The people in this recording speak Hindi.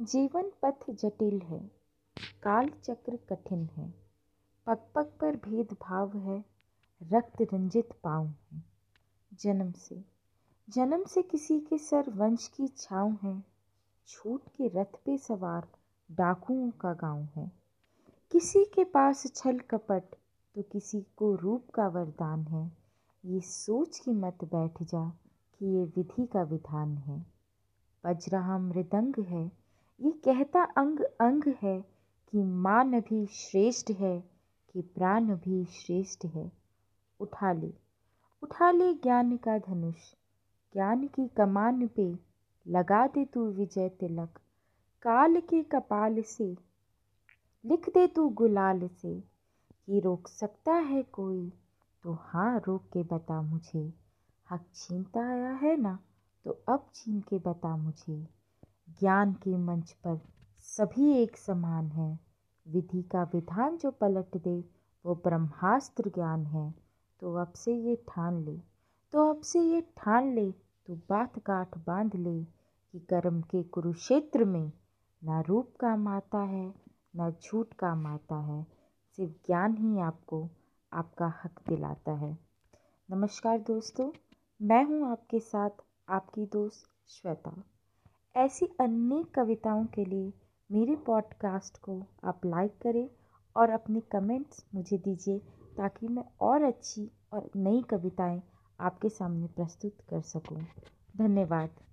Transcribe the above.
जीवन पथ जटिल है, काल चक्र कठिन है, पग पग पर भेदभाव है, रक्त रंजित पाँव है। जन्म से किसी के सर वंश की छाँव है, छूट के रथ पे सवार डाकुओं का गांव है। किसी के पास छल कपट तो किसी को रूप का वरदान है, ये सोच की मत बैठ जा कि ये विधि का विधान है। बज रहा मृदंग है ये कहता अंग अंग है, कि मान भी श्रेष्ठ है कि प्राण भी श्रेष्ठ है। उठा ले ज्ञान का धनुष, ज्ञान की कमान पे लगा दे तू विजय तिलक, काल के कपाल से लिख दे तू गुलाल से। ये रोक सकता है कोई तो हाँ रोक के बता मुझे, हक छीनता आया है ना तो अब छीन के बता मुझे। ज्ञान के मंच पर सभी एक समान है, विधि का विधान जो पलट दे वो ब्रह्मास्त्र ज्ञान है। तो अब से ये ठान ले तू बात गांठ बांध ले, कि कर्म के कुरुक्षेत्र में ना रूप काम आता है ना झूठ काम आता है, सिर्फ ज्ञान ही आपको आपका हक दिलाता है। नमस्कार दोस्तों, मैं हूँ आपके साथ आपकी दोस्त श्वेता। ऐसी अनेक कविताओं के लिए मेरे पॉडकास्ट को आप लाइक करें और अपने कमेंट्स मुझे दीजिए, ताकि मैं और अच्छी और नई कविताएं आपके सामने प्रस्तुत कर सकूं। धन्यवाद।